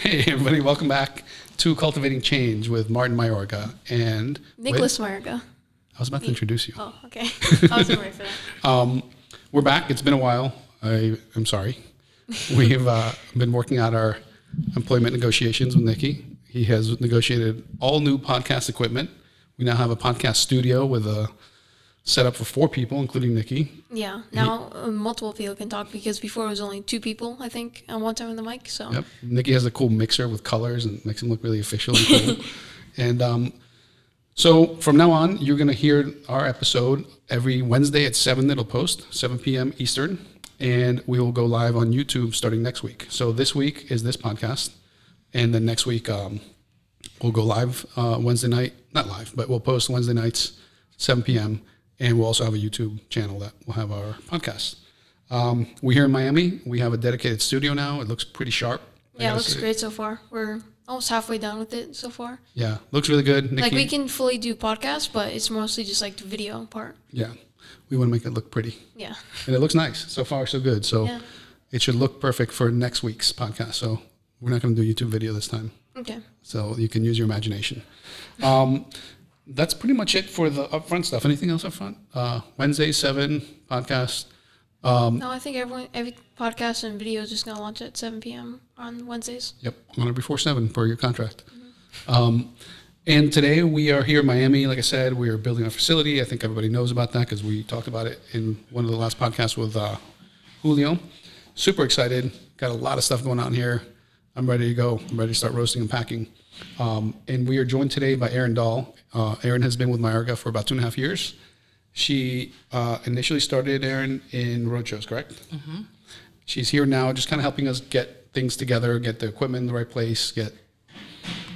Hey everybody, welcome back to Cultivating Change with Martin Mayorga and... Nicholas Mayorga. I was about to introduce you. Oh, okay. I wasn't ready for that. We're back. It's been a while. I'm sorry. We've been working out our employment negotiations with Nikki. He has negotiated all new podcast equipment. We now have a podcast studio with a setup for 4 people, including Nikki. Yeah, now multiple people can talk, because before it was only 2 people, I think, on one time on the mic. So yep. Nikki has a cool mixer with colors and makes him look really official and cool. And so from now on, you're going to hear our episode every Wednesday at 7. It'll post 7 p.m. Eastern, and we will go live on YouTube starting next week. So this week is this podcast, and then next week we'll go live Wednesday night. Not live, but we'll post Wednesday nights 7 p.m. And we'll also have a YouTube channel that will have our podcast. We're here in Miami. We have a dedicated studio now. It looks pretty sharp. Yeah, it looks great so far. We're almost halfway done with it so far. Yeah, looks really good. Nikki, like, we can fully do podcasts, but it's mostly just like the video part. Yeah, we want to make it look pretty. Yeah. And it looks nice. So far, so good. So yeah, it should look perfect for next week's podcast. So we're not going to do a YouTube video this time. Okay. So you can use your imagination. That's pretty much it for the upfront stuff. Anything else up front? Wednesday, 7, podcast. No, I think every podcast and video is just going to launch at 7 p.m. on Wednesdays. Yep, on or before 7 per your contract. Mm-hmm. And today we are here in Miami. Like I said, we are building our facility. I think everybody knows about that because we talked about it in one of the last podcasts with Julio. Super excited. Got a lot of stuff going on here. I'm ready to go. I'm ready to start roasting and packing. And we are joined today by Erin Dahl. Erin has been with Mayorga for about 2.5 years. She initially started, Erin, in roadshows, correct? Mm-hmm. She's here now, just kind of helping us get things together, get the equipment in the right place, get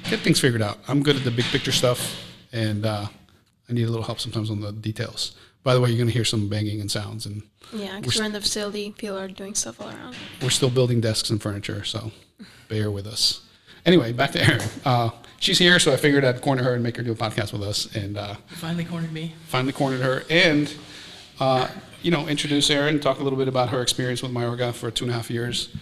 things figured out. I'm good at the big picture stuff, and I need a little help sometimes on the details. By the way, you're going to hear some banging and sounds. And yeah, because we're in the facility. People are doing stuff all around. We're still building desks and furniture, so bear with us. Anyway, back to Erin. She's here, so I figured I'd corner her and make her do a podcast with us. And you finally cornered me. Finally cornered her. And, introduce Erin, talk a little bit about her experience with Mayorga for 2.5 years.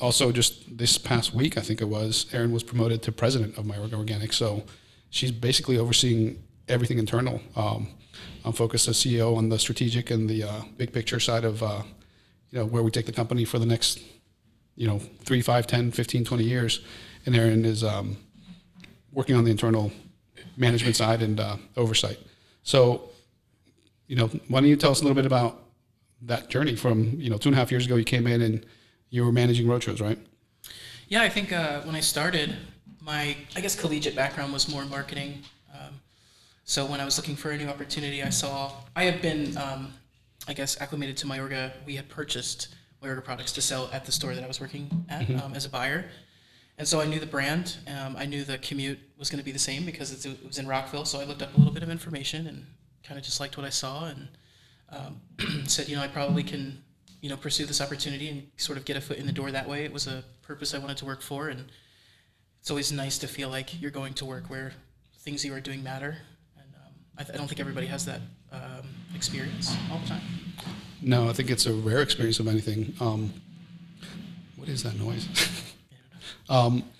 Also, just this past week, I think it was, Erin was promoted to president of Mayorga Organics. So she's basically overseeing everything internal. I'm focused as CEO on the strategic and the big picture side of, where we take the company for the next 3, 5, 10, 15, 20 years. And Erin is working on the internal management side and oversight. So, why don't you tell us a little bit about that journey from, 2.5 years ago you came in and you were managing roadshows, right? Yeah, I think when I started, my, collegiate background was more marketing. So when I was looking for a new opportunity, I had been, acclimated to Mayorga. We had purchased Mayorga products to sell at the store that I was working at, mm-hmm. As a buyer. And so I knew the brand. I knew the commute was going to be the same because it was in Rockville. So I looked up a little bit of information and kind of just liked what I saw and said, I probably can, pursue this opportunity and sort of get a foot in the door that way. It was a purpose I wanted to work for. And it's always nice to feel like you're going to work where things you are doing matter. And I don't think everybody has that experience all the time. No, I think it's a rare experience of anything. What is that noise?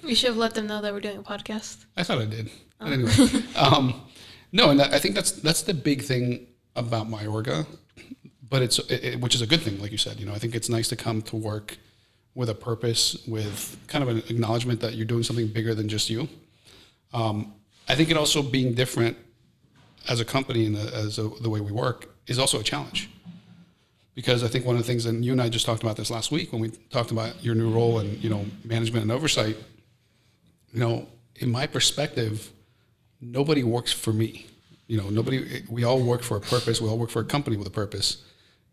You should have let them know that we're doing a podcast. I thought I did. Oh. But anyway, and I think that's the big thing about Mayorga, but it's which is a good thing, like you said. I think it's nice to come to work with a purpose, with kind of an acknowledgement that you're doing something bigger than just you. I think it also being different as a company and the way we work is also a challenge. Because I think one of the things, and you and I just talked about this last week when we talked about your new role and, management and oversight, in my perspective, nobody works for me. We all work for a purpose. We all work for a company with a purpose.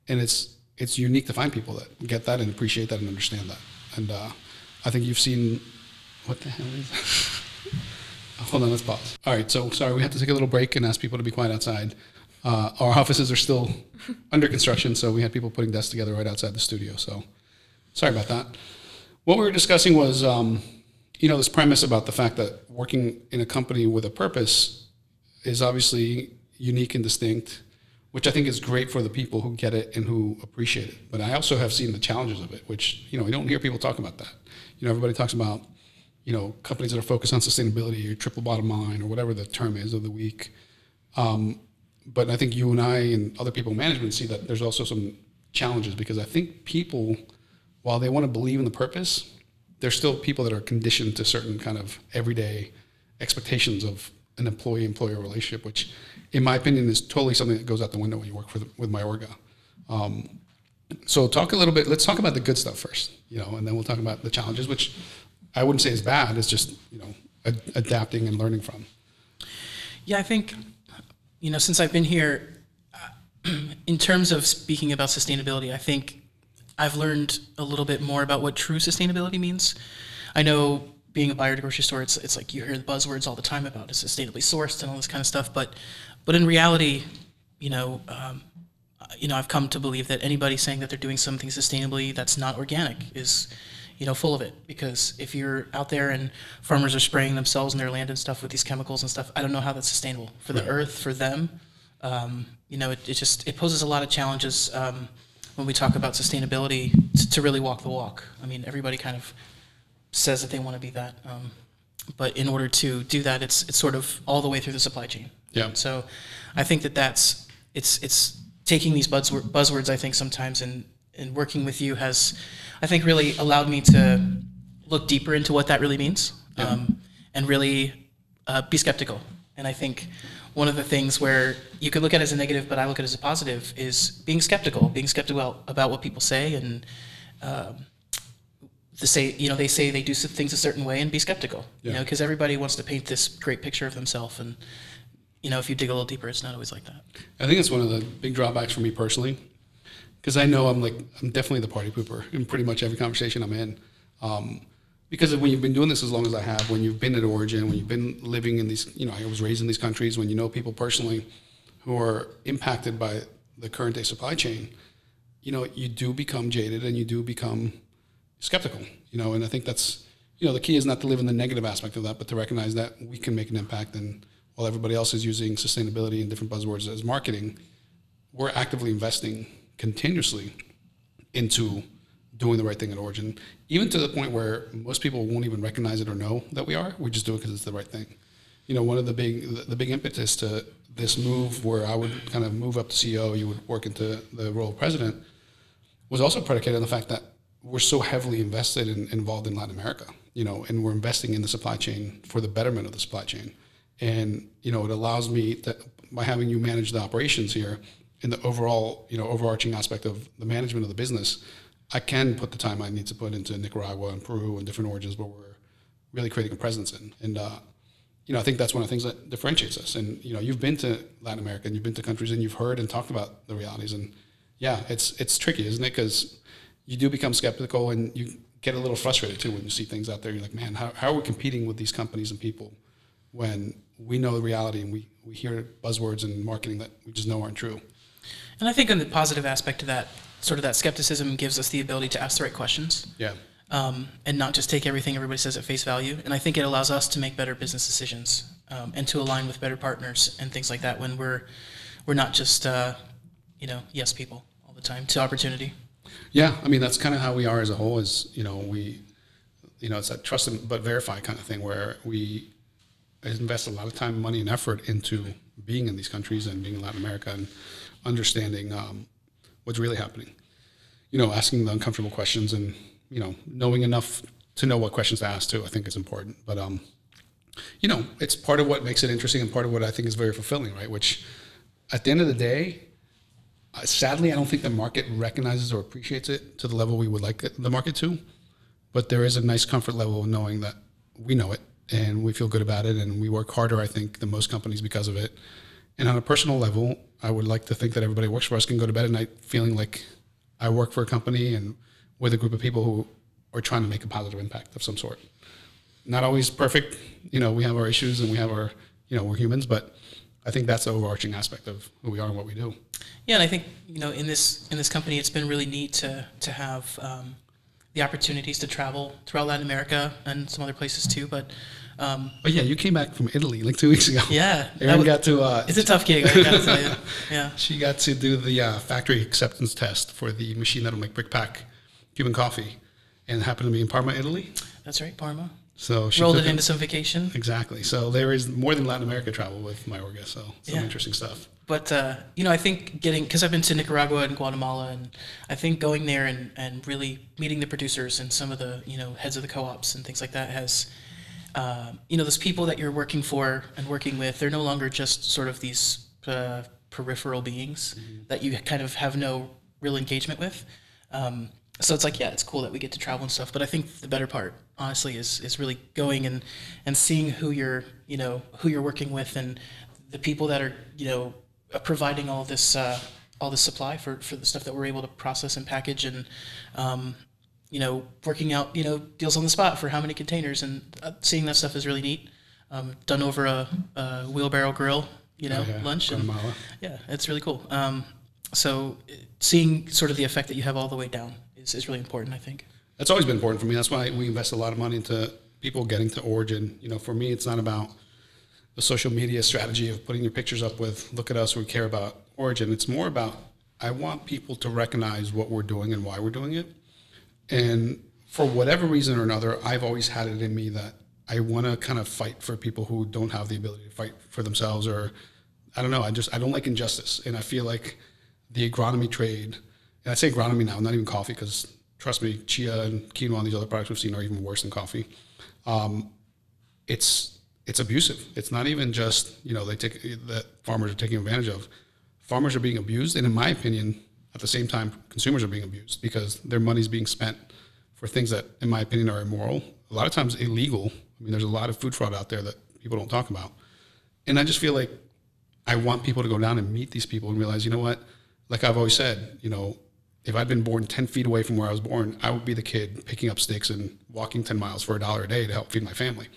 And it's unique to find people that get that and appreciate that and understand that. And I think you've seen, what the hell is that? Hold on, let's pause. All right, so sorry, we have to take a little break and ask people to be quiet outside. Our offices are still under construction, so we had people putting desks together right outside the studio. So sorry about that. What we were discussing was, this premise about the fact that working in a company with a purpose is obviously unique and distinct, which I think is great for the people who get it and who appreciate it. But I also have seen the challenges of it, which, you don't hear people talk about that. you know, everybody talks about, you know, companies that are focused on sustainability or triple bottom line or whatever the term is of the week. But I think you and I and other people in management see that there's also some challenges, because I think people, while they want to believe in the purpose, there's still people that are conditioned to certain kind of everyday expectations of an employee-employer relationship, which in my opinion is totally something that goes out the window when you work with Mayorga. So talk a little bit, let's talk about the good stuff first, you know, and then we'll talk about the challenges, which I wouldn't say is bad. It's just, you know, adapting and learning from. Yeah, I think, you know, since I've been here, in terms of speaking about sustainability, I think I've learned a little bit more about what true sustainability means. I know being a buyer at a grocery store, it's like you hear the buzzwords all the time about it's sustainably sourced and all this kind of stuff. But in reality, you know, I've come to believe that anybody saying that they're doing something sustainably that's not organic is, you know, full of it. Because if you're out there and farmers are spraying themselves and their land and stuff with these chemicals and stuff, I don't know how that's sustainable for the earth, for them. You know, it poses a lot of challenges when we talk about sustainability to really walk the walk. I mean, everybody kind of says that they want to be that, but in order to do that, it's sort of all the way through the supply chain. Yeah. So I think that's taking these buzzwords, I think, sometimes and working with you has, I think, really allowed me to look deeper into what that really means, and really be skeptical. And I think one of the things where you could look at it as a negative, but I look at it as a positive, is being skeptical about what people say, and they say they do things a certain way, and be skeptical, you know, because everybody wants to paint this great picture of themselves, and, you know, if you dig a little deeper, it's not always like that. I think it's one of the big drawbacks for me personally, because I know I'm definitely the party pooper in pretty much every conversation I'm in. Because when you've been doing this as long as I have, when you've been at Origin, when you've been living in these, you know, I was raised in these countries, when you know people personally who are impacted by the current day supply chain, you know, you do become jaded and you do become skeptical, you know, and I think that's, you know, the key is not to live in the negative aspect of that, but to recognize that we can make an impact. And while everybody else is using sustainability and different buzzwords as marketing, we're actively investing continuously into doing the right thing at Origin, even to the point where most people won't even recognize it or know that we are. We just do it because it's the right thing. You know, one of the big impetus to this move, where I would kind of move up to CEO, you would work into the role of president, was also predicated on the fact that we're so heavily invested and involved in Latin America, you know, and we're investing in the supply chain for the betterment of the supply chain. And, you know, it allows me that by having you manage the operations here in the overall, you know, overarching aspect of the management of the business, I can put the time I need to put into Nicaragua and Peru and different origins where we're really creating a presence in. And, you know, I think that's one of the things that differentiates us. And, you know, you've been to Latin America and you've been to countries and you've heard and talked about the realities. And, yeah, it's tricky, isn't it? Because you do become skeptical and you get a little frustrated, too, when you see things out there. You're like, man, how are we competing with these companies and people when we know the reality and we hear buzzwords and marketing that we just know aren't true? And I think on the positive aspect of that, sort of that skepticism gives us the ability to ask the right questions. Yeah. And not just take everything everybody says at face value. And I think it allows us to make better business decisions, and to align with better partners and things like that when we're not just, you know, yes people all the time to opportunity. Yeah. I mean, that's kind of how we are as a whole is, you know, it's that trust but verify kind of thing where we invest a lot of time, money, and effort into being in these countries and being in Latin America and understanding, what's really happening, you know, asking the uncomfortable questions and, you know, knowing enough to know what questions to ask too, I think is important. But, you know, it's part of what makes it interesting and part of what I think is very fulfilling, right? Which at the end of the day, sadly, I don't think the market recognizes or appreciates it to the level we would like the market to, but there is a nice comfort level of knowing that we know it and we feel good about it. And we work harder, I think, than most companies because of it. And on a personal level, I would like to think that everybody who works for us can go to bed at night feeling like I work for a company and with a group of people who are trying to make a positive impact of some sort. Not always perfect. You know, we have our issues and we have our, you know, we're humans, but I think that's the overarching aspect of who we are and what we do. Yeah, and I think, you know, in this company, it's been really neat to have the opportunities to travel throughout Latin America and some other places too, but yeah, you came back from Italy like 2 weeks ago. Yeah. Erin got to... it's a tough gig, I gotta tell you. Yeah. She got to do the factory acceptance test for the machine that'll make brick pack Cuban coffee. and happened to be in Parma, Italy. That's right, Parma. So she rolled it into some vacation. Exactly. So there is more than Latin America travel with Mayorga. So some interesting stuff. But, you know, I think because I've been to Nicaragua and Guatemala, and I think going there and really meeting the producers and some of the, you know, heads of the co-ops and things like that has, you know, those people that you're working for and working with, they're no longer just sort of these peripheral beings that you kind of have no real engagement with. So it's like, yeah, it's cool that we get to travel and stuff, but I think the better part, honestly, is really going and seeing who you're, you know, who you're working with and the people that are, you know, providing all this supply for the stuff that we're able to process and package, and you know, working out, you know, deals on the spot for how many containers, and seeing that stuff is really neat. Done over a wheelbarrow grill, you know, lunch, and yeah, it's really cool. So seeing sort of the effect that you have all the way down is really important, I think. That's always been important for me. That's why we invest a lot of money into people getting to origin. You know, for me, it's not about the social media strategy of putting your pictures up with, look at us, we care about origin. It's more about, I want people to recognize what we're doing and why we're doing it. And for whatever reason or another, I've always had it in me that I want to kind of fight for people who don't have the ability to fight for themselves, or I don't know, I don't like injustice. And I feel like the agronomy trade, and I say agronomy now, not even coffee, because trust me, chia and quinoa and these other products we've seen are even worse than coffee. It's abusive. It's not even just, you know, that farmers are taking advantage of. Farmers are being abused, and in my opinion, at the same time, consumers are being abused because their money's being spent for things that, in my opinion, are immoral, a lot of times illegal. I mean, there's a lot of food fraud out there that people don't talk about. And I just feel like I want people to go down and meet these people and realize, you know what, like I've always said, you know, if I'd been born 10 feet away from where I was born, I would be the kid picking up sticks and walking 10 miles for $1 a day to help feed my family.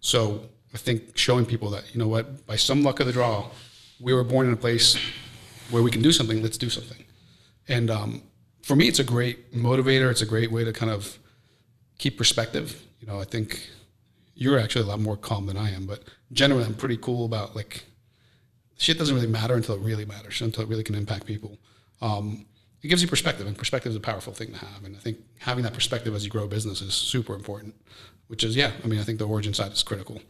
So I think showing people that, you know what, by some luck of the draw, we were born in a place where we can do something, let's do something. And for me, it's a great motivator. It's a great way to kind of keep perspective. You know, I think you're actually a lot more calm than I am, but generally I'm pretty cool about, like, shit doesn't really matter until it really matters, until it really can impact people. It gives you perspective, and perspective is a powerful thing to have. And I think having that perspective as you grow a business is super important, which is, yeah, I mean, I think the origin side is critical.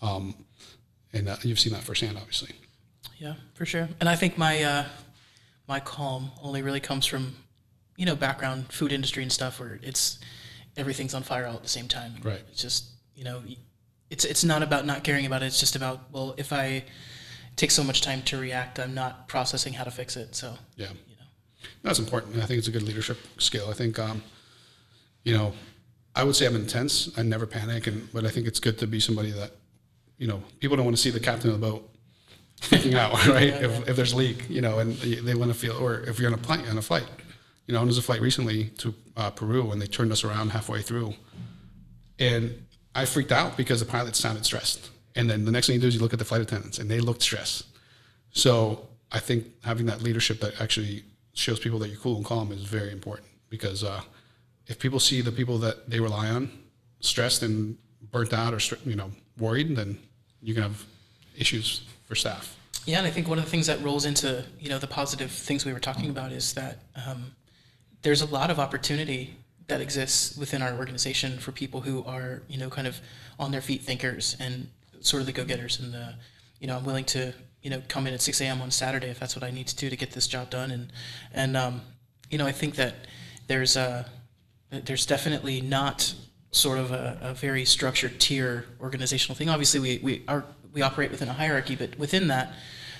And you've seen that firsthand, obviously. Yeah, for sure. And I think my my calm only really comes from, you know, background, food industry and stuff, where it's everything's on fire all at the same time. Right. It's just, you know, it's not about not caring about it. It's just about, well, if I take so much time to react, I'm not processing how to fix it. So yeah, you know, that's important. I think it's a good leadership skill. I think, you know, I would say I'm intense. I never panic, but I think it's good to be somebody that, you know, people don't want to see the captain of the boat freaking out, right? Yeah, if there's a leak, you know, and they want to feel, or if you're on a flight, you know, I was on a flight recently to Peru, and they turned us around halfway through, and I freaked out because the pilot sounded stressed. And then the next thing you do is you look at the flight attendants, and they looked stressed. So I think having that leadership that actually shows people that you're cool and calm is very important, because if people see the people that they rely on stressed and burnt out, or, you know, worried, then you can have issues for staff. Yeah, and I think one of the things that rolls into, you know, the positive things we were talking about is that there's a lot of opportunity that exists within our organization for people who are, you know, kind of on their feet thinkers and sort of the go-getters, and the, you know, I'm willing to, you know, come in at 6 a.m. on Saturday if that's what I need to do to get this job done. And you know, I think that there's definitely not sort of a very structured tier organizational thing. Obviously, we operate within a hierarchy, but within that,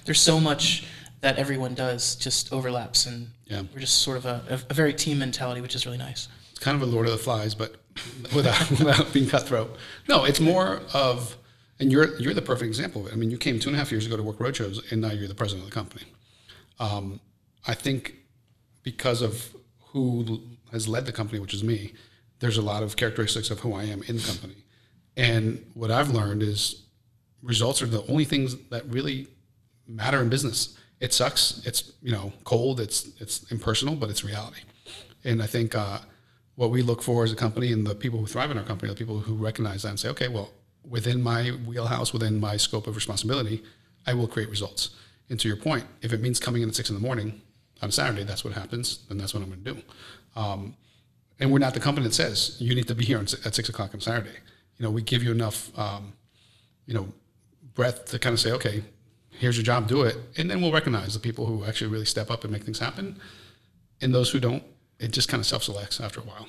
there's so much that everyone does just overlaps, and we're just sort of a very team mentality, which is really nice. It's kind of a Lord of the Flies, but without being cutthroat. No, it's more of, and you're the perfect example of it. I mean, you came 2.5 years ago to work roadshows, and now you're the president of the company. I think because of who has led the company, which is me, there's a lot of characteristics of who I am in the company. And what I've learned is results are the only things that really matter in business. It sucks. It's, you know, cold. It's impersonal, but it's reality. And I think what we look for as a company, and the people who thrive in our company, are the people who recognize that and say, okay, well, within my wheelhouse, within my scope of responsibility, I will create results. And to your point, if it means coming in at 6 in the morning on a Saturday, that's what happens, and that's what I'm going to do. and we're not the company that says you need to be here at 6 o'clock on Saturday. You know, we give you enough, you know, breath to kind of say, okay, here's your job, do it. And then we'll recognize the people who actually really step up and make things happen. And those who don't, it just kind of self-selects after a while.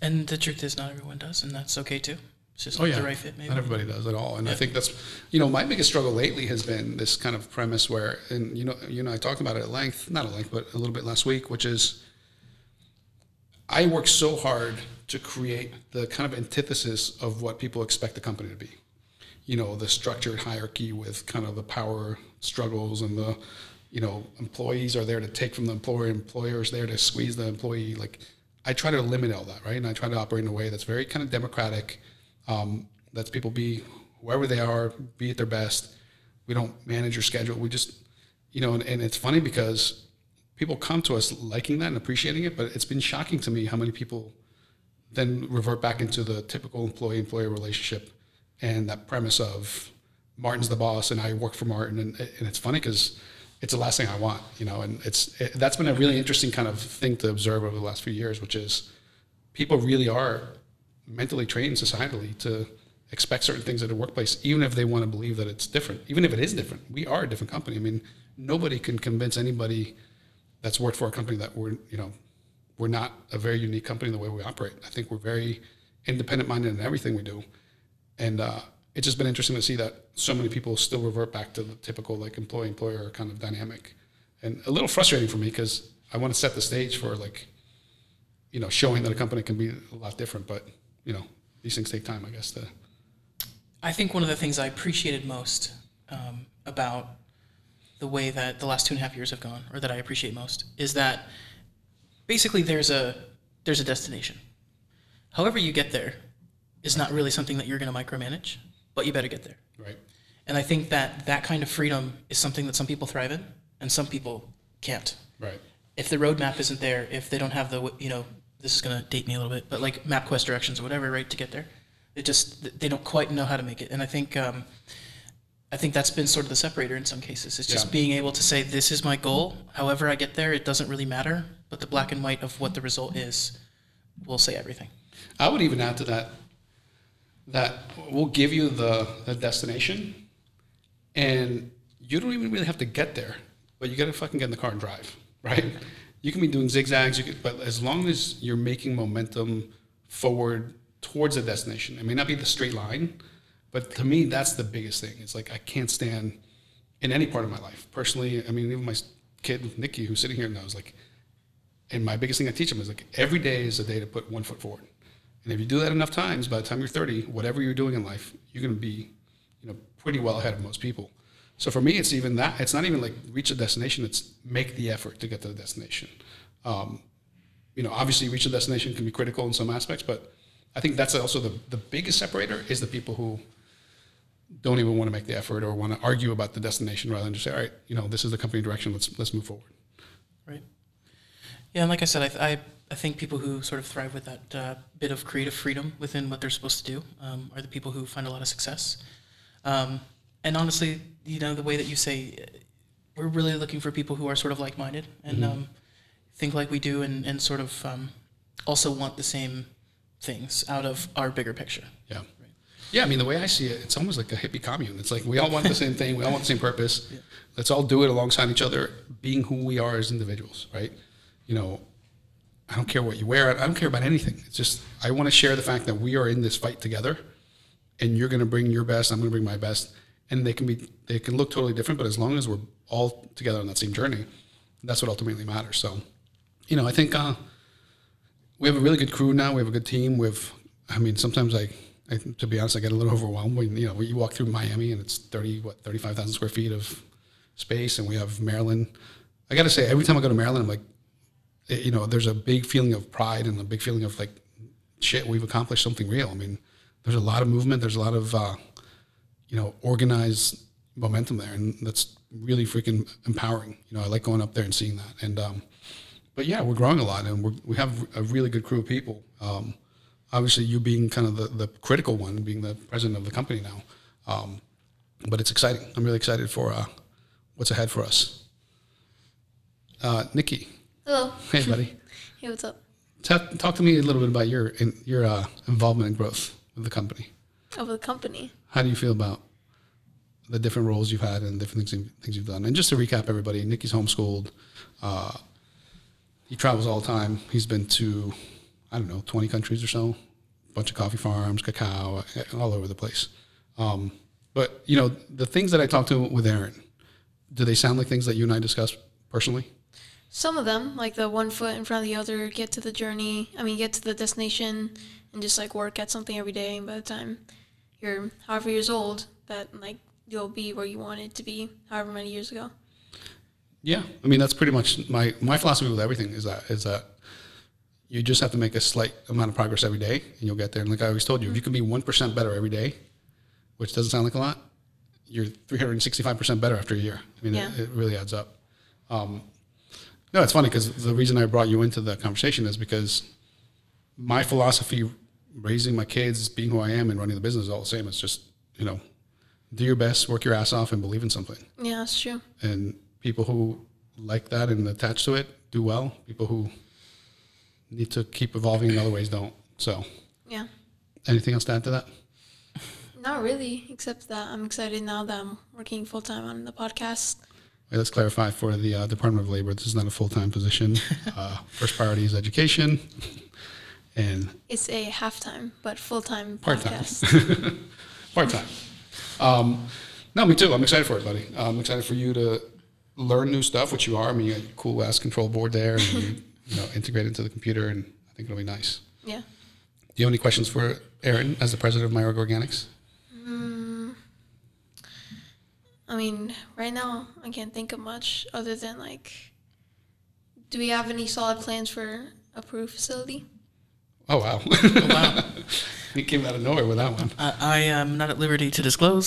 And the truth is not everyone does, and that's okay too. It's just not the right fit maybe. Not everybody does at all. And I think that's, you know, my biggest struggle lately has been this kind of premise where, and you know, I talked about it at length, not at length, but a little bit last week, which is I work so hard to create the kind of antithesis of what people expect the company to be. You know, the structured hierarchy with kind of the power struggles and the, you know, employees are there to take from the employer, employers there to squeeze the employee. Like, I try to eliminate all that, right? And I try to operate in a way that's very kind of democratic, lets people be whoever they are, be at their best. We don't manage your schedule. We just, you know, and it's funny because people come to us liking that and appreciating it, but it's been shocking to me how many people then revert back into the typical employee-employer relationship and that premise of Martin's the boss and I work for Martin. And it's funny because it's the last thing I want, you know, and that's been a really interesting kind of thing to observe over the last few years, which is people really are mentally trained societally to expect certain things at a workplace, even if they want to believe that it's different, even if it is different. We are a different company. I mean, nobody can convince anybody that's worked for a company that we're, you know, we're not a very unique company in the way we operate. I think we're very independent-minded in everything we do. And it's just been interesting to see that so many people still revert back to the typical like employee-employer kind of dynamic. And a little frustrating for me because I want to set the stage for like, you know, showing that a company can be a lot different. But, you know, these things take time, I guess. I think one of the things I appreciated most about the way that the last 2.5 years have gone, or that I appreciate most, is that basically there's a destination. However you get there is not really something that you're going to micromanage, but you better get there. Right. And I think that that kind of freedom is something that some people thrive in and some people can't. Right. If the roadmap isn't there, if they don't have the, you know, this is going to date me a little bit, but like MapQuest directions or whatever, right, to get there, it just, they don't quite know how to make it. And I think that's been sort of the separator in some cases. It's just being able to say, this is my goal. However I get there, it doesn't really matter, but the black and white of what the result is will say everything. I would even add to that we'll give you the destination, and you don't even really have to get there, but you got to fucking get in the car and drive, right? You can be doing zigzags, but as long as you're making momentum forward towards the destination, it may not be the straight line, but to me, that's the biggest thing. It's like I can't stand in any part of my life. Personally, I mean, even my kid, Nikki, who's sitting here knows, like, and my biggest thing I teach them is, like, every day is a day to put one foot forward. And if you do that enough times, by the time you're 30, whatever you're doing in life, you're going to be, you know, pretty well ahead of most people. So for me, it's even that. It's not even like reach a destination. It's make the effort to get to the destination. You know, obviously, reach a destination can be critical in some aspects, but I think that's also the biggest separator is the people who don't even want to make the effort or want to argue about the destination rather than just say, all right, you know, this is the company direction. Let's move forward. Right. Yeah, and like I said, I think people who sort of thrive with that bit of creative freedom within what they're supposed to do are the people who find a lot of success. And honestly, you know, the way that you say, we're really looking for people who are sort of like-minded and think like we do and sort of also want the same things out of our bigger picture. Yeah. Right? Yeah, I mean, the way I see it, it's almost like a hippie commune. It's like we all want the same thing. We all want the same purpose. Yeah. Let's all do it alongside each other, being who we are as individuals, right? You know, I don't care what you wear. I don't care about anything. It's just I want to share the fact that we are in this fight together, and you're going to bring your best. I'm going to bring my best, and they can look totally different. But as long as we're all together on that same journey, that's what ultimately matters. So, you know, I think we have a really good crew now. We have a good team. I mean, sometimes I to be honest, I get a little overwhelmed when you know you walk through Miami and it's 35,000 square feet of space, and we have Maryland. I got to say, every time I go to Maryland, I'm like, you know, there's a big feeling of pride and a big feeling of like, shit, we've accomplished something real. I mean, there's a lot of movement. There's a lot of, you know, organized momentum there. And that's really freaking empowering. You know, I like going up there and seeing that. And, but yeah, we're growing a lot and we have a really good crew of people. Obviously you being kind of the critical one, being the president of the company now. But it's exciting. I'm really excited for what's ahead for us. Nikki. Hello. Hey, buddy. Hey, what's up? Talk to me a little bit about your involvement and growth of the company. Of the company. How do you feel about the different roles you've had and different things you've done? And just to recap, everybody, Nikki's homeschooled. He travels all the time. He's been to, 20 countries or so, a bunch of coffee farms, cacao, all over the place. But, the things that I talked to with Erin, do they sound like things that you and I discussed personally? Some of them, like the one foot in front of the other, get to the destination and just like work at something every day. And by the time you're however years old, that like you'll be where you wanted to be however many years ago. Yeah. That's pretty much my philosophy with everything is that you just have to make a slight amount of progress every day and you'll get there. And like I always told you, if you can be 1% better every day, which doesn't sound like a lot, you're 365% better after a year. It really adds up. No, it's funny because the reason I brought you into the conversation is because my philosophy, raising my kids, being who I am, and running the business is all the same. It's just, do your best, work your ass off, and believe in something. Yeah, that's true. And people who like that and attach to it do well. People who need to keep evolving in other ways don't. So, yeah. Anything else to add to that? Not really, except that I'm excited now that I'm working full-time on the podcast. Wait, let's clarify for the Department of Labor, this is not a full-time position. First priority is education. And it's a half-time, but full-time podcast. Part-time. No, me too. I'm excited for it, buddy. I'm excited for you to learn new stuff, which you are. You got your cool-ass control board there, and you integrate into the computer, and I think it'll be nice. Yeah. Do you have any questions for Erin as the president of Mayorga Organics? Right now I can't think of much other than do we have any solid plans for a brew facility? Oh, wow. Oh, wow. You came out of nowhere with that one. I am not at liberty to disclose.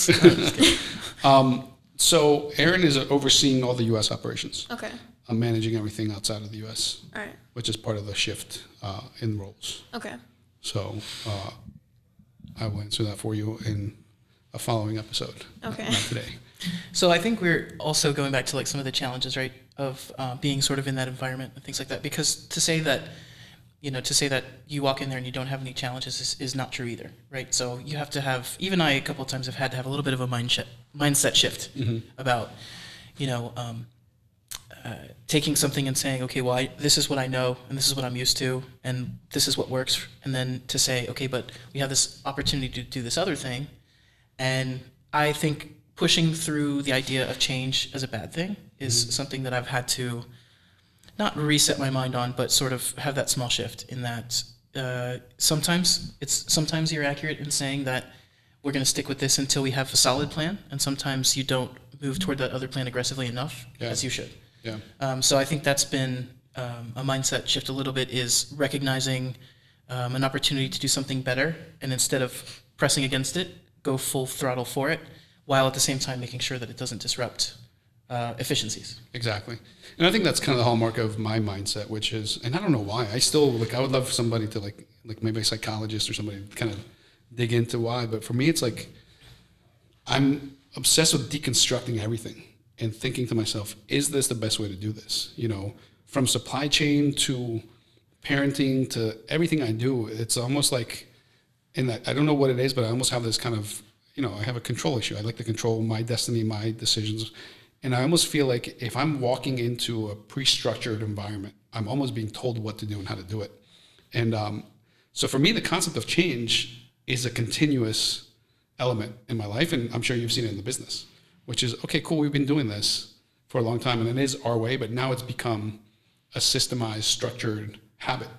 So Erin is overseeing all the U.S. operations. Okay. I'm managing everything outside of the U.S. All right. Which is part of the shift in roles. Okay. So I will answer that for you in a following episode. Okay. Not today. So I think we're also going back to some of the challenges, right, of being sort of in that environment and things like that. Because to say that you walk in there and you don't have any challenges is not true either, right? So you have to have, even I a couple of times have had to have a little bit of a mindset shift about, taking something and saying, okay, well, this is what I know and this is what I'm used to and this is what works. And then to say, okay, but we have this opportunity to do this other thing. And I think pushing through the idea of change as a bad thing is something that I've had to not reset my mind on, but sort of have that small shift in that sometimes you're accurate in saying that we're going to stick with this until we have a solid plan, and sometimes you don't move toward that other plan aggressively enough as you should. Yeah. So I think that's been a mindset shift a little bit, is recognizing an opportunity to do something better, and instead of pressing against it, go full throttle for it, while at the same time making sure that it doesn't disrupt efficiencies. Exactly. And I think that's kind of the hallmark of my mindset, which is, and I don't know why, I still, I would love for somebody to, maybe a psychologist or somebody to kind of dig into why, but for me, it's I'm obsessed with deconstructing everything and thinking to myself, is this the best way to do this? From supply chain to parenting to everything I do, it's almost and I don't know what it is, but I almost have this kind of, I have a control issue. I like to control my destiny, my decisions. And I almost feel like if I'm walking into a pre-structured environment, I'm almost being told what to do and how to do it. And so for me, the concept of change is a continuous element in my life. And I'm sure you've seen it in the business, which is, okay, cool, we've been doing this for a long time and it is our way, but now it's become a systemized, structured habit.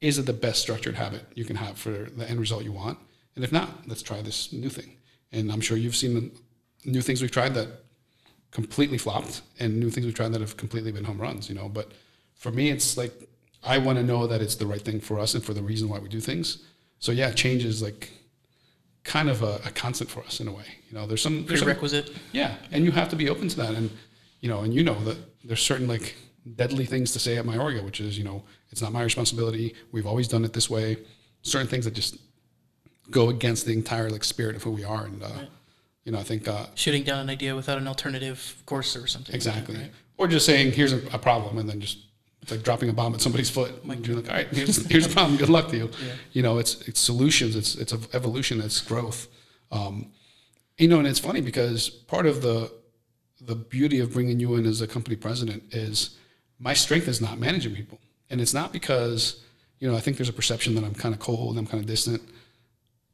Is it the best structured habit you can have for the end result you want? And if not, let's try this new thing. And I'm sure you've seen the new things we've tried that completely flopped and new things we've tried that have completely been home runs, But for me, it's I want to know that it's the right thing for us and for the reason why we do things. So, yeah, change is kind of a constant for us in a way. There's some prerequisite. Yeah, and you have to be open to that. And, that there's certain deadly things to say at Mayorga, which is, it's not my responsibility. We've always done it this way. Certain things that just go against the entire spirit of who we are, and right. I think shooting down an idea without an alternative course or something. Exactly, like that, right? Or just saying here's a problem and then just It's like dropping a bomb at somebody's foot. Like, you're like, all right, here's the problem. Good luck to you. Yeah. You know, it's solutions. It's evolution. It's growth. You know, and it's funny because part of the beauty of bringing you in as a company president is my strength is not managing people. And it's not because, you know, I think there's a perception that I'm kind of cold, I'm kind of distant.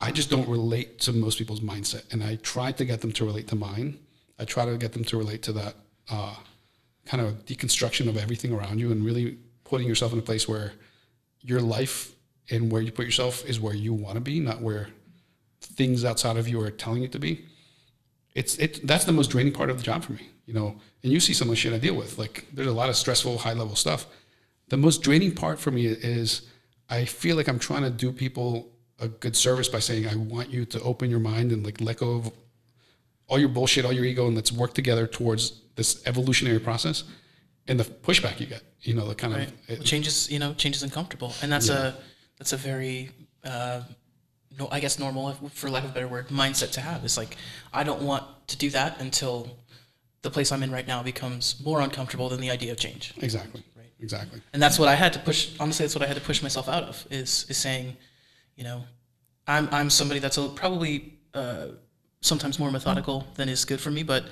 I just don't relate to most people's mindset. And I try to get them to relate to mine. I try to get them to relate to that kind of deconstruction of everything around you and really putting yourself in a place where your life and where you put yourself is where you want to be, not where things outside of you are telling you to be. That's the most draining part of the job for me, you know, and you see some of the shit I deal with. Like, there's a lot of stressful, high level stuff. The most draining part for me is I feel like I'm trying to do people a good service by saying, I want you to open your mind and like let go of all your bullshit, all your ego, and let's work together towards this evolutionary process. And the pushback you get, you know, the kind right. of change is uncomfortable. And that's a very, no, I guess normal, for lack of a better word, mindset to have. It's like, I don't want to do that until the place I'm in right now becomes more uncomfortable than the idea of change. Exactly. Right. Exactly. And that's what I had to push. Honestly, that's what I had to push myself out of is saying, you know, I'm somebody that's probably sometimes more methodical than is good for me, but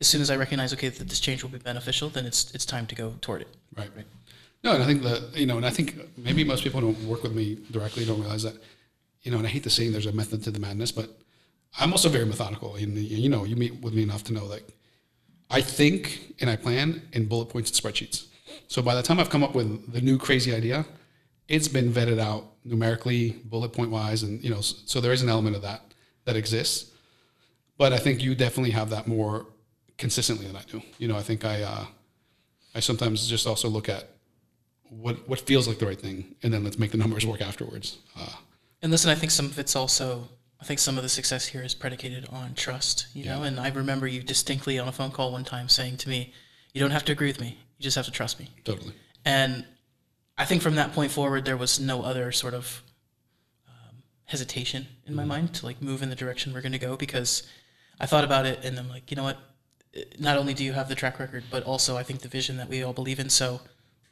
as soon as I recognize, okay, that this change will be beneficial, then it's time to go toward it. Right. Right. No, and I think I think maybe most people who don't work with me directly don't realize that, you know, and I hate to say there's a method to the madness, but I'm also very methodical. And, you know, you meet with me enough to know that I think and I plan in bullet points and spreadsheets. So by the time I've come up with the new crazy idea, it's been vetted out numerically, bullet point wise. And, you know, so there is an element of that exists. But I think you definitely have that more consistently than I do. You know, I think I sometimes just also look at what feels like the right thing, and then let's make the numbers work afterwards. And listen, I think some of the success here is predicated on trust, you know, and I remember you distinctly on a phone call one time saying to me, you don't have to agree with me, you just have to trust me. Totally. And I think from that point forward, there was no other sort of hesitation in my mind to like move in the direction we're going to go, because I thought about it and I'm like, you know what, not only do you have the track record, but also I think the vision that we all believe in. So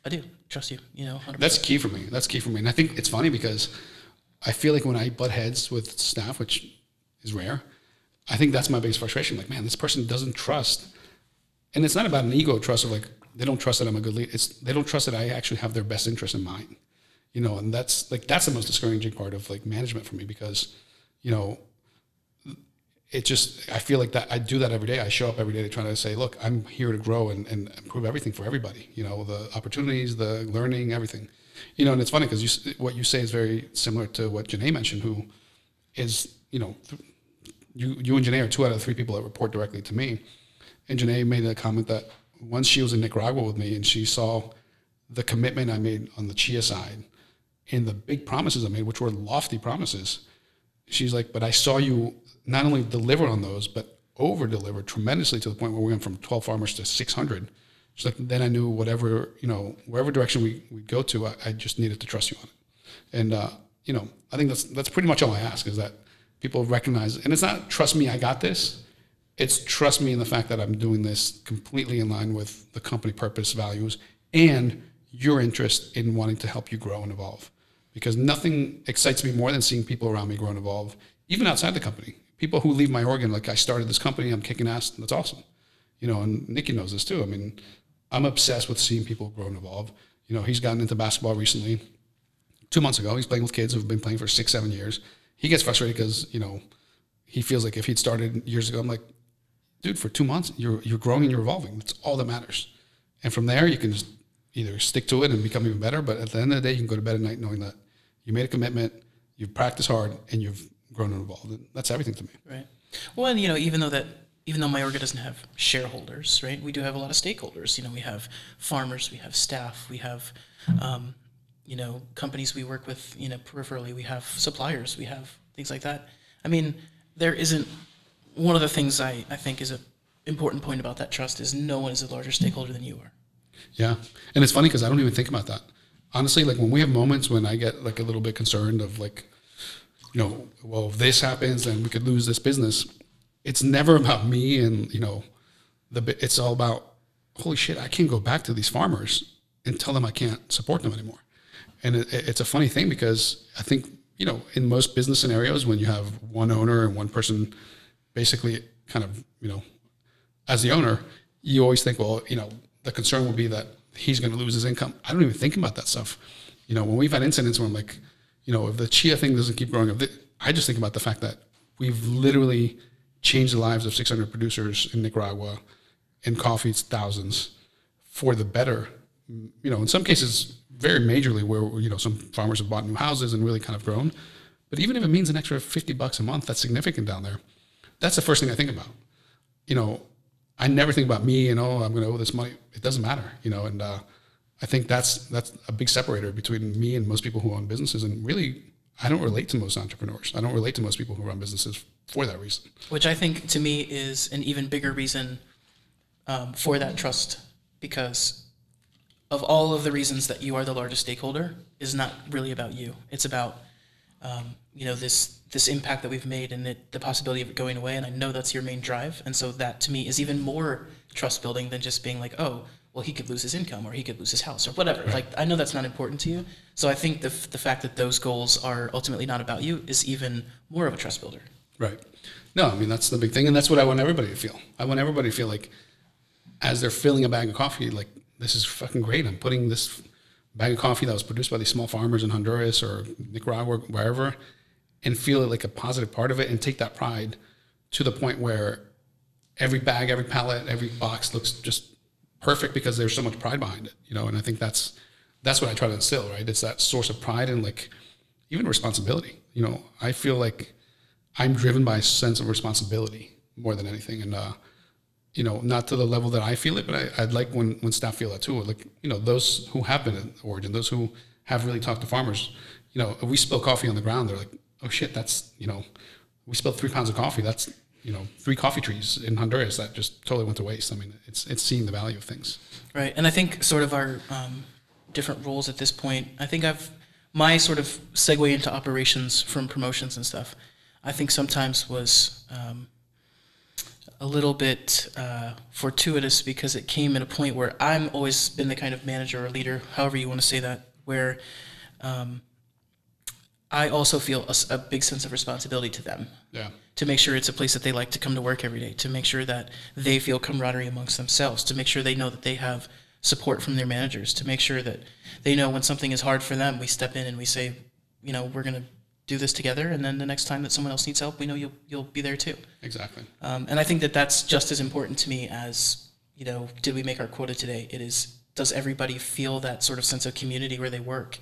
I do trust you, you know, 100%. That's key for me. And I think it's funny because I feel like when I butt heads with staff, which is rare, I think that's my biggest frustration. Like, man, this person doesn't trust. And it's not about an ego trust of like, they don't trust that I'm a good leader. It's they don't trust that I actually have their best interest in mind, you know, and that's the most discouraging part of like management for me, because, you know, I feel like that I do that every day. I show up every day to try to say, look, I'm here to grow and improve everything for everybody, you know, the opportunities, the learning, everything. You know, and it's funny because what you say is very similar to what Janae mentioned, who is, you know, you and Janae are 2 out of 3 people that report directly to me. And Janae made a comment that once she was in Nicaragua with me and she saw the commitment I made on the chia side and the big promises I made, which were lofty promises, she's like, but I saw you not only deliver on those, but over-deliver tremendously to the point where we went from 12 farmers to 600. So then I knew whatever, you know, wherever direction we go to, I just needed to trust you on it. And, you know, I think that's pretty much all I ask, is that people recognize, and it's not trust me, I got this. It's trust me in the fact that I'm doing this completely in line with the company purpose, values, and your interest in wanting to help you grow and evolve. Because nothing excites me more than seeing people around me grow and evolve, even outside the company. People who leave Mayorga, like, I started this company, I'm kicking ass, that's awesome. You know, and Nikki knows this too. I mean, I'm obsessed with seeing people grow and evolve. You know, he's gotten into basketball recently. 2 months ago, he's playing with kids who've been playing for 6-7 years. He gets frustrated because, you know, he feels like if he'd started years ago, I'm like, dude, for 2 months, you're growing and you're evolving. That's all that matters. And from there, you can just either stick to it and become even better, but at the end of the day, you can go to bed at night knowing that you made a commitment, you've practiced hard, and you've grown and evolved. And that's everything to me. Right. Well, and, you know, even though Mayorga doesn't have shareholders, right? We do have a lot of stakeholders. You know, we have farmers, we have staff, we have, you know, companies we work with, you know, peripherally, we have suppliers, we have things like that. I mean, there isn't, one of the things I think is an important point about that trust is no one is a larger stakeholder than you are. Yeah. And it's funny because I don't even think about that. Honestly, like when we have moments when I get like a little bit concerned of like, you know, well, if this happens, then we could lose this business. It's never about me and, you know, it's all about, holy shit, I can't go back to these farmers and tell them I can't support them anymore. And it's a funny thing because I think, you know, in most business scenarios, when you have one owner and one person basically kind of, you know, as the owner, you always think, well, you know, the concern will be that he's going to lose his income. I don't even think about that stuff. You know, when we've had incidents where I'm like, you know, if the chia thing doesn't keep growing up, I just think about the fact that we've literally changed the lives of 600 producers in Nicaragua and coffee, it's thousands for the better, you know, in some cases very majorly where, you know, some farmers have bought new houses and really kind of grown. But even if it means an extra $50 a month, that's significant down there. That's the first thing I think about. You know, I never think about me and, oh, I'm going to owe this money. It doesn't matter, you know, and I think that's a big separator between me and most people who own businesses. And really, I don't relate to most entrepreneurs. I don't relate to most people who run businesses for that reason. Which I think, to me, is an even bigger reason for that trust, because of all of the reasons that you are the largest stakeholder is not really about you. It's about, you know, this impact that we've made and the possibility of it going away. And I know that's your main drive. And so that, to me, is even more trust building than just being like, oh, well, he could lose his income or he could lose his house or whatever. Right. Like, I know that's not important to you. So I think the fact that those goals are ultimately not about you is even more of a trust builder. Right. No, I mean, that's the big thing. And that's what I want everybody to feel. I want everybody to feel like as they're filling a bag of coffee, like, this is fucking great. I'm putting this bag of coffee that was produced by these small farmers in Honduras or Nicaragua, or wherever, and feel it like a positive part of it and take that pride to the point where every bag, every pallet, every box looks just perfect because there's so much pride behind it, you know? And I think that's what I try to instill, right? It's that source of pride and like even responsibility. You know, I feel like I'm driven by a sense of responsibility more than anything. And, you know, not to the level that I feel it, but I'd like when staff feel that too. Like, you know, those who have been at Origin, those who have really talked to farmers, you know, if we spill coffee on the ground, they're like, oh shit, that's, you know, we spilled 3 pounds of coffee. That's, you know, 3 coffee trees in Honduras that just totally went to waste. I mean, it's seeing the value of things. Right. And I think sort of our different roles at this point, I think my sort of segue into operations from promotions and stuff, I think sometimes was a little bit fortuitous because it came at a point where I'm always been the kind of manager or leader, however you want to say that, where I also feel a big sense of responsibility to them. Yeah. To make sure it's a place that they like to come to work every day, to make sure that they feel camaraderie amongst themselves, to make sure they know that they have support from their managers, to make sure that they know when something is hard for them, we step in and we say, you know, we're going to do this together, and then the next time that someone else needs help, we know you'll be there too. Exactly. And I think that's just as important to me as, you know, did we make our quota today? It is, does everybody feel that sort of sense of community where they work?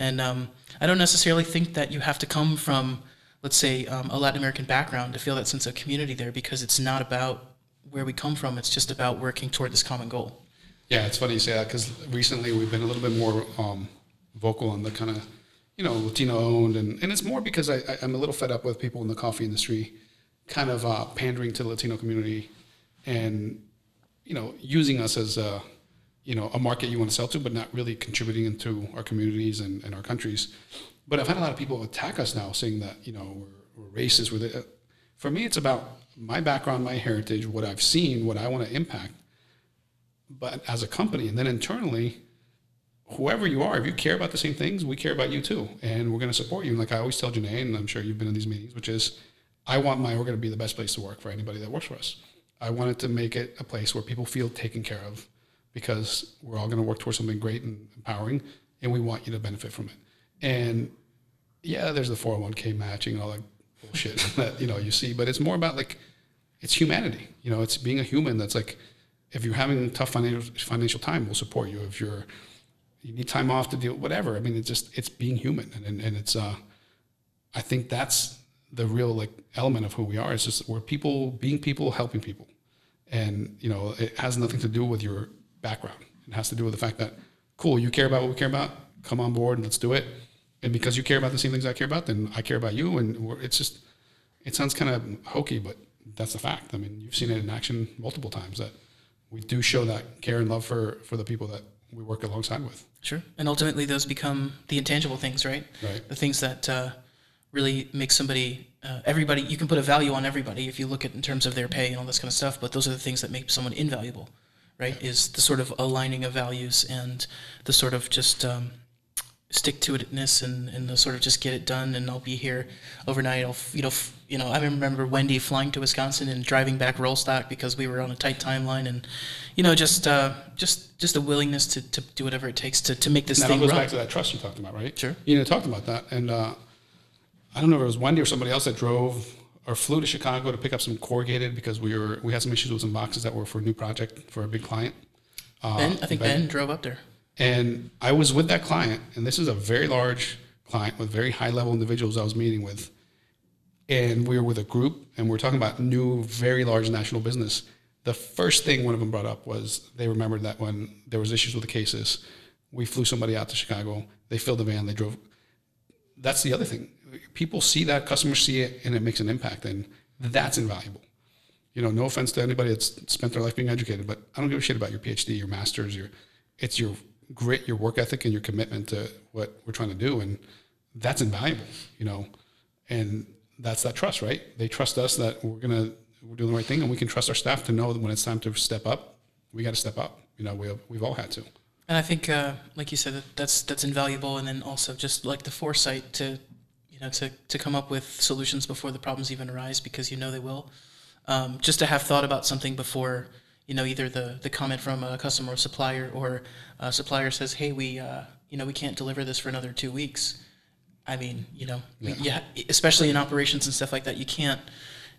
And I don't necessarily think that you have to come from, let's say, a Latin American background to feel that sense of community there, because it's not about where we come from. It's just about working toward this common goal. Yeah, it's funny you say that, because recently we've been a little bit more vocal on the kind of, you know, Latino owned. And it's more because I'm a little fed up with people in the coffee industry kind of pandering to the Latino community and, you know, using us as a, you know, a market you want to sell to, but not really contributing into our communities and our countries. But I've had a lot of people attack us now saying that, you know, we're racist. For me, it's about my background, my heritage, what I've seen, what I want to impact. But as a company and then internally, whoever you are, if you care about the same things, we care about you too. And we're going to support you. And like I always tell Janae, and I'm sure you've been in these meetings, which is I want my org to be the best place to work for anybody that works for us. I wanted to make it a place where people feel taken care of, because we're all going to work towards something great and empowering, and we want you to benefit from it. And yeah, there's the 401k matching and all that bullshit that, you know, you see, but it's more about like, it's humanity. You know, it's being a human that's like, if you're having tough financial time, we'll support you. If you need time off to deal, whatever. I mean, it's being human. And it's, I think that's the real like element of who we are. It's just we're people, being people, helping people. And, you know, it has nothing to do with your background. It has to do with the fact that, cool, you care about what we care about, come on board and let's do it. And because you care about the same things I care about, then I care about you. And it's just, it sounds kind of hokey, but that's the fact. I mean, you've seen it in action multiple times that we do show that care and love for the people that we work alongside with. Sure. And ultimately those become the intangible things, right? Right. The things that really make somebody, everybody, you can put a value on everybody if you look at in terms of their pay and all this kind of stuff, but those are the things that make someone invaluable. right, is the sort of aligning of values and the sort of just stick-to-itness and the sort of just get it done, and I'll be here overnight. You know, I remember Wendy flying to Wisconsin and driving back roll stock because we were on a tight timeline, and, you know, just the willingness to do whatever it takes to make this thing run. That goes back to that trust you talked about, right? Sure. You know, talked about that, and I don't know if it was Wendy or somebody else that drove or flew to Chicago to pick up some corrugated because we had some issues with some boxes that were for a new project for a big client. Ben drove up there. And I was with that client, and this is a very large client with very high-level individuals I was meeting with. And we were with a group, and we were talking about new, very large national business. The first thing one of them brought up was they remembered that when there was issues with the cases, we flew somebody out to Chicago, they filled the van, they drove. That's the other thing. People see that, customers see it, and it makes an impact, and that's invaluable. You know, no offense to anybody that's spent their life being educated, but I don't give a shit about your PhD, your master's, it's your grit, your work ethic, and your commitment to what we're trying to do, and that's invaluable, you know, and that's that trust, right? They trust us that we're doing the right thing, and we can trust our staff to know that when it's time to step up, we got to step up. You know, we've all had to. And I think, like you said, that's invaluable, and then also just like the foresight to, you know, to come up with solutions before the problems even arise, because you know they will. Just to have thought about something before, you know, either the comment from a customer or supplier, or a supplier says, hey, we can't deliver this for another 2 weeks. I mean, you know, yeah, especially in operations and stuff like that, you can't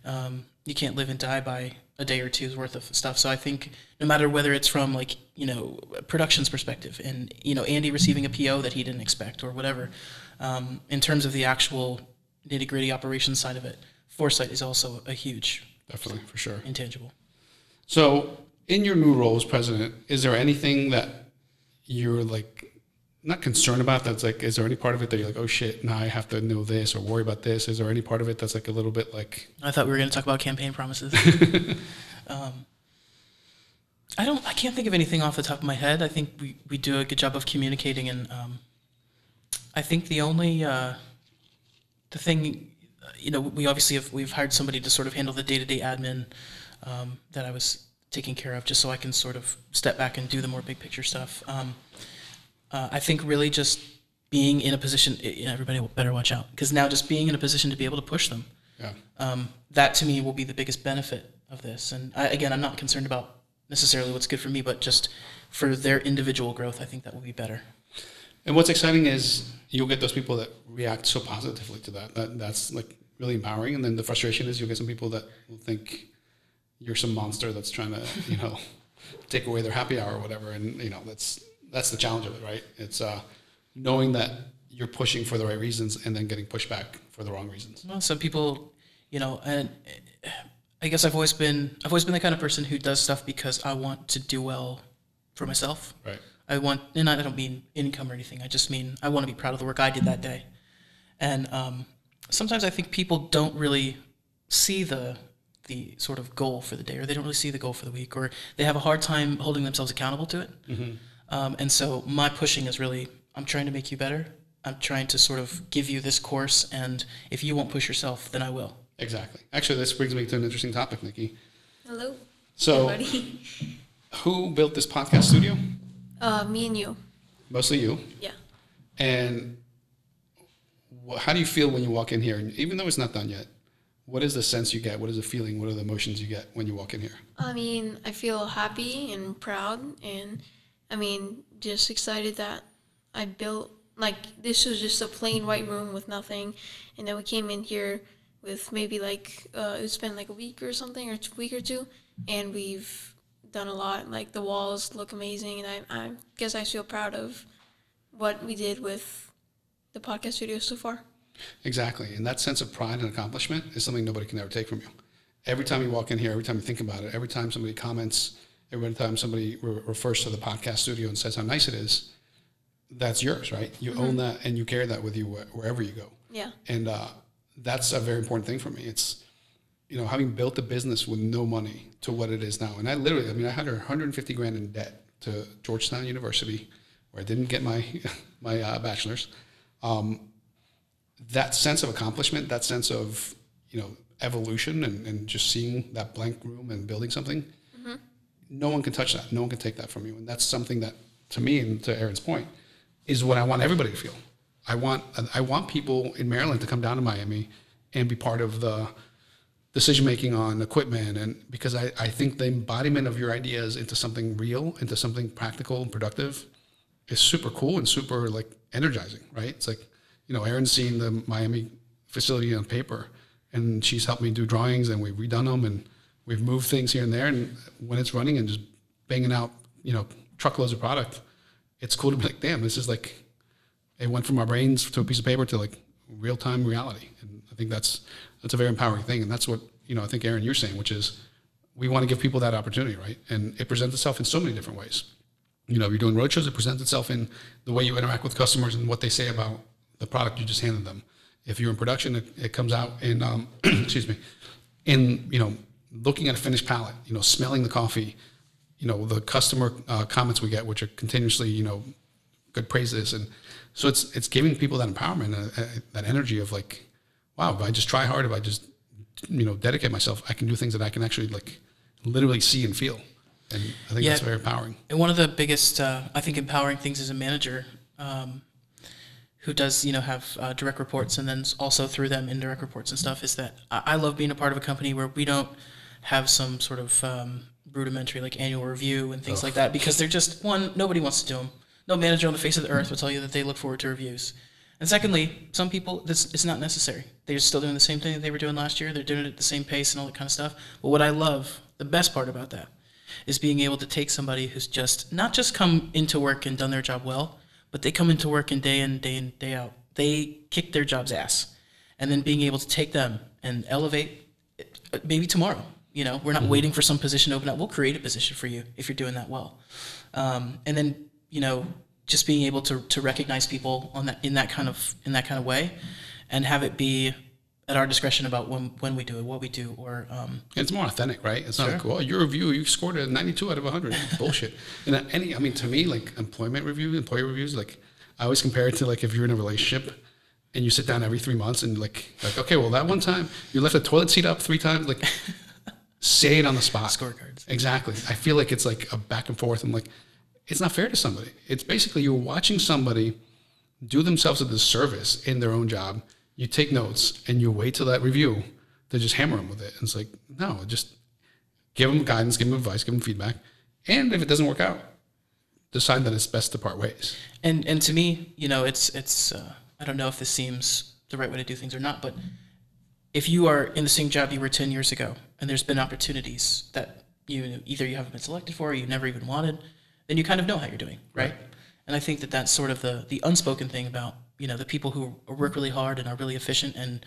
live and die by a day or two's worth of stuff. So I think no matter whether it's from, like, you know, production's perspective and, you know, Andy receiving a PO that he didn't expect or whatever, in terms of the actual nitty-gritty operations side of it, foresight is also a huge, definitely, for sure, intangible. So in your new role as president, is there anything that you're, like, not concerned about, that's like, is there any part of it that you're like, oh shit, now I have to know this or worry about this? Is there any part of it that's like a little bit like... I thought we were going to talk about campaign promises. I can't think of anything off the top of my head. I think we do a good job of communicating, and I think the only, the thing, you know, we've hired somebody to sort of handle the day-to-day admin that I was taking care of, just so I can sort of step back and do the more big picture stuff. I think really just being in a position, you know, everybody better watch out, because now just being in a position to be able to push them. Yeah. That to me will be the biggest benefit of this. And I'm not concerned about necessarily what's good for me, but just for their individual growth, I think that will be better. And what's exciting is you'll get those people that react so positively to that. That's like really empowering. And then the frustration is you'll get some people that will think you're some monster that's trying to, you know, take away their happy hour or whatever. And, you know, that's the challenge of it, right? It's knowing that you're pushing for the right reasons and then getting pushed back for the wrong reasons. Well, some people, you know, and I guess I've always been the kind of person who does stuff because I want to do well for myself. Right. And I don't mean income or anything. I just mean I want to be proud of the work I did that day. And sometimes I think people don't really see the sort of goal for the day, or they don't really see the goal for the week, or they have a hard time holding themselves accountable to it. Mm-hmm. And so my pushing is really, I'm trying to make you better. I'm trying to sort of give you this course, and if you won't push yourself, then I will. Exactly. Actually, this brings me to an interesting topic, Nikki. Hello. So, everybody. Who built this podcast studio? Me and you. Mostly you? Yeah. And how do you feel when you walk in here? And even though it's not done yet, what is the sense you get? What is the feeling? What are the emotions you get when you walk in here? I mean, I feel happy and proud, and... I mean, just excited that I built, like, this was just a plain white room with nothing, and then we came in here with maybe, like, it's been, like, a week or something, or a week or two, and we've done a lot. Like, the walls look amazing, and I guess I feel proud of what we did with the podcast studio so far. Exactly, and that sense of pride and accomplishment is something nobody can ever take from you. Every time you walk in here, every time you think about it, every time somebody comments... Every time somebody refers to the podcast studio and says how nice it is, that's yours, right? You mm-hmm. own that, and you carry that with you wherever you go. Yeah. And that's a very important thing for me. It's, you know, having built a business with no money to what it is now. And I had $150,000 in debt to Georgetown University, where I didn't get my my bachelor's. That sense of accomplishment, that sense of, you know, evolution, and just seeing that blank room and building something. no one can touch that. No one can take that from you. And that's something that, to me, and to Erin's point, is what I want everybody to feel. I want people in Maryland to come down to Miami and be part of the decision-making on equipment, and because I think the embodiment of your ideas into something real, into something practical and productive is super cool and super, like, energizing, right? It's like, you know, Erin's seen the Miami facility on paper, and she's helped me do drawings, and we've redone them, and we've moved things here and there, and when it's running and just banging out, you know, truckloads of product, it's cool to be like, damn, this is like, it went from our brains to a piece of paper to, like, real-time reality. And I think that's a very empowering thing. And that's what, you know, I think, Erin, you're saying, which is we want to give people that opportunity, right? And it presents itself in so many different ways. You know, if you're doing roadshows, it presents itself in the way you interact with customers and what they say about the product you just handed them. If you're in production, it comes out in, excuse me, in, you know, looking at a finished palette, you know, smelling the coffee, you know, the customer comments we get, which are continuously, you know, good praises. And so it's giving people that empowerment, that energy of, like, wow, if I just try hard, if I just, you know, dedicate myself, I can do things that I can actually, like, literally see and feel. And I think that's very empowering. And one of the biggest, I think, empowering things as a manager who does, you know, have direct reports and then also through them indirect reports and stuff is that I love being a part of a company where we don't have some sort of rudimentary, like, annual review and things like that, because they're just, one, nobody wants to do them. No manager on the face of the earth will tell you that they look forward to reviews. And secondly, some people, it's not necessary. They're still doing the same thing that they were doing last year. They're doing it at the same pace and all that kind of stuff. But what I love, the best part about that, is being able to take somebody who's just, not just come into work and done their job well, but they come into work and day in, day out, they kick their job's ass. And then being able to take them and elevate, maybe tomorrow. You know, we're not waiting for some position to open up. We'll create a position for you if you're doing that well. And then, you know, just being able to recognize people on that in that kind of way, and have it be at our discretion about when we do it, what we do, or it's more authentic, right? It's not like, oh, your review, you scored a 92 out of 100. Bullshit. And I mean, to me, like, employee reviews, like, I always compare it to, like, if you're in a relationship and you sit down every 3 months and like okay, well, that one time you left the toilet seat up 3 times, like, say it on the spot. Scorecards. Exactly. I feel like it's like a back and forth, and, like, it's not fair to somebody. It's basically you're watching somebody do themselves a disservice in their own job. You take notes and you wait till that review to just hammer them with it. And it's like, no, just give them guidance, give them advice, give them feedback. And if it doesn't work out, decide that it's best to part ways. And to me, you know, it's I don't know if this seems the right way to do things or not, but if you are in the same job you were 10 years ago and there's been opportunities that you either you haven't been selected for or you never even wanted, then you kind of know how you're doing, right? And I think that that's sort of the unspoken thing about, you know, the people who work really hard and are really efficient and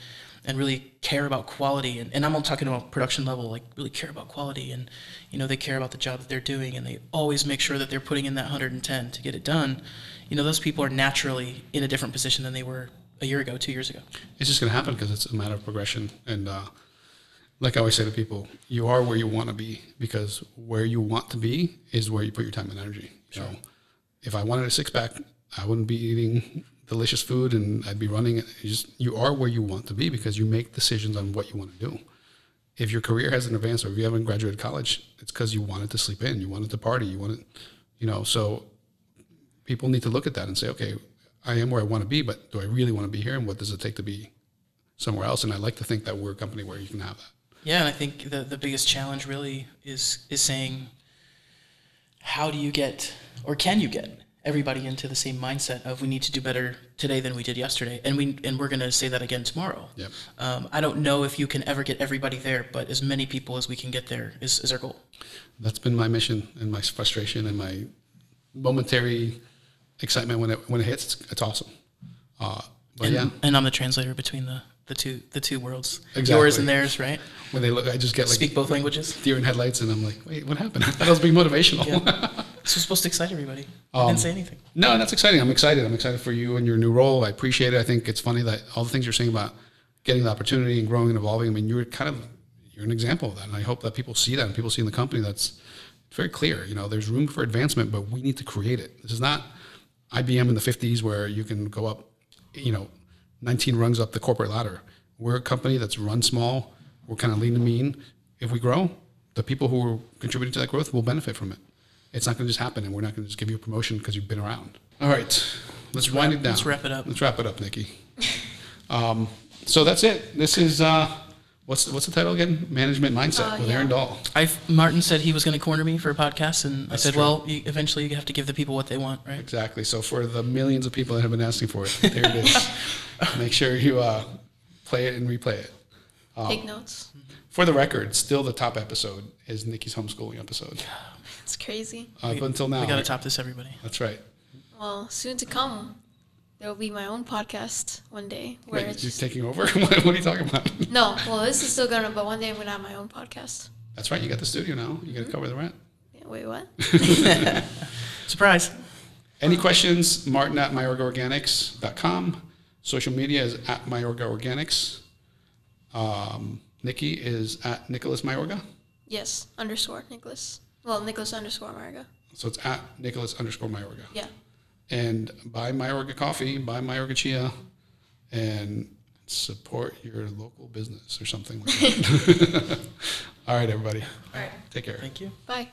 really care about quality. And I'm talking about production level, like, really care about quality. And, you know, they care about the job that they're doing, and they always make sure that they're putting in that 110 to get it done. You know, those people are naturally in a different position than they were a year ago, 2 years ago. It's just going to happen because it's a matter of progression. And like I always say to people, you are where you want to be, because where you want to be is where you put your time and energy. Sure. So if I wanted a six-pack, I wouldn't be eating delicious food and I'd be running. You are where you want to be because you make decisions on what you want to do. If your career hasn't advanced or if you haven't graduated college, it's because you wanted to sleep in, you wanted to party, you wanted, you know. So people need to look at that and say, okay, I am where I want to be, but do I really want to be here, and what does it take to be somewhere else? And I like to think that we're a company where you can have that. Yeah, and I think the biggest challenge really is saying, how do you get, or can you get, everybody into the same mindset of we need to do better today than we did yesterday, and we're going to say that again tomorrow. Yep. I don't know if you can ever get everybody there, but as many people as we can get there is our goal. That's been my mission and my frustration and my momentary excitement when it hits. It's awesome. And I'm the translator between the two worlds, exactly. Yours and theirs, right? When they look, I just get like speak both languages. Deer in headlights, and I'm like, wait, what happened? That was being motivational. Yeah. This was supposed to excite everybody. I didn't say anything. No, that's exciting. I'm excited. I'm excited for you and your new role. I appreciate it. I think it's funny that all the things you're saying about getting the opportunity and growing and evolving. I mean, you're an example of that, and I hope that people see that, and people see in the company that's very clear. You know, there's room for advancement, but we need to create it. This is not IBM in the 50s where you can go up, you know, 19 rungs up the corporate ladder. We're a company that's run small. We're kind of lean and mean. If we grow, the people who are contributing to that growth will benefit from it. It's not going to just happen, and we're not going to just give you a promotion because you've been around. All right, let's wind it down. Let's wrap it up. Let's wrap it up, Nikki. So that's it. This is what's the title again? Management Mindset with Erin Dahl. Martin said he was going to corner me for a podcast, and that's I said, true. Well, eventually you have to give the people what they want, right? Exactly. So for the millions of people that have been asking for it, there it is. Make sure you play it and replay it. Take notes. For the record, still the top episode is Nikki's homeschooling episode. It's crazy. Up until now. We got to top this, everybody. That's right. Well, soon to come, there will be my own podcast one day. Where Wait, you're taking over? What are you talking about? No, well, this is still going to, but one day I'm going to have my own podcast. That's right. You got the studio now. You got to cover the rent. Yeah, wait, what? Surprise. Any questions? Martin at MayorgaOrganics.com. Social media is at Mayorga Organics. Nikki is at Nicholas Mayorga. Yes, underscore Nicholas. Well, Nicholas underscore Mayorga. So it's at Nicholas underscore Mayorga. Yeah. And buy Mayorga coffee, buy Mayorga chia, and support your local business or something like that. All right, everybody. All right. Take care. Thank you. Bye.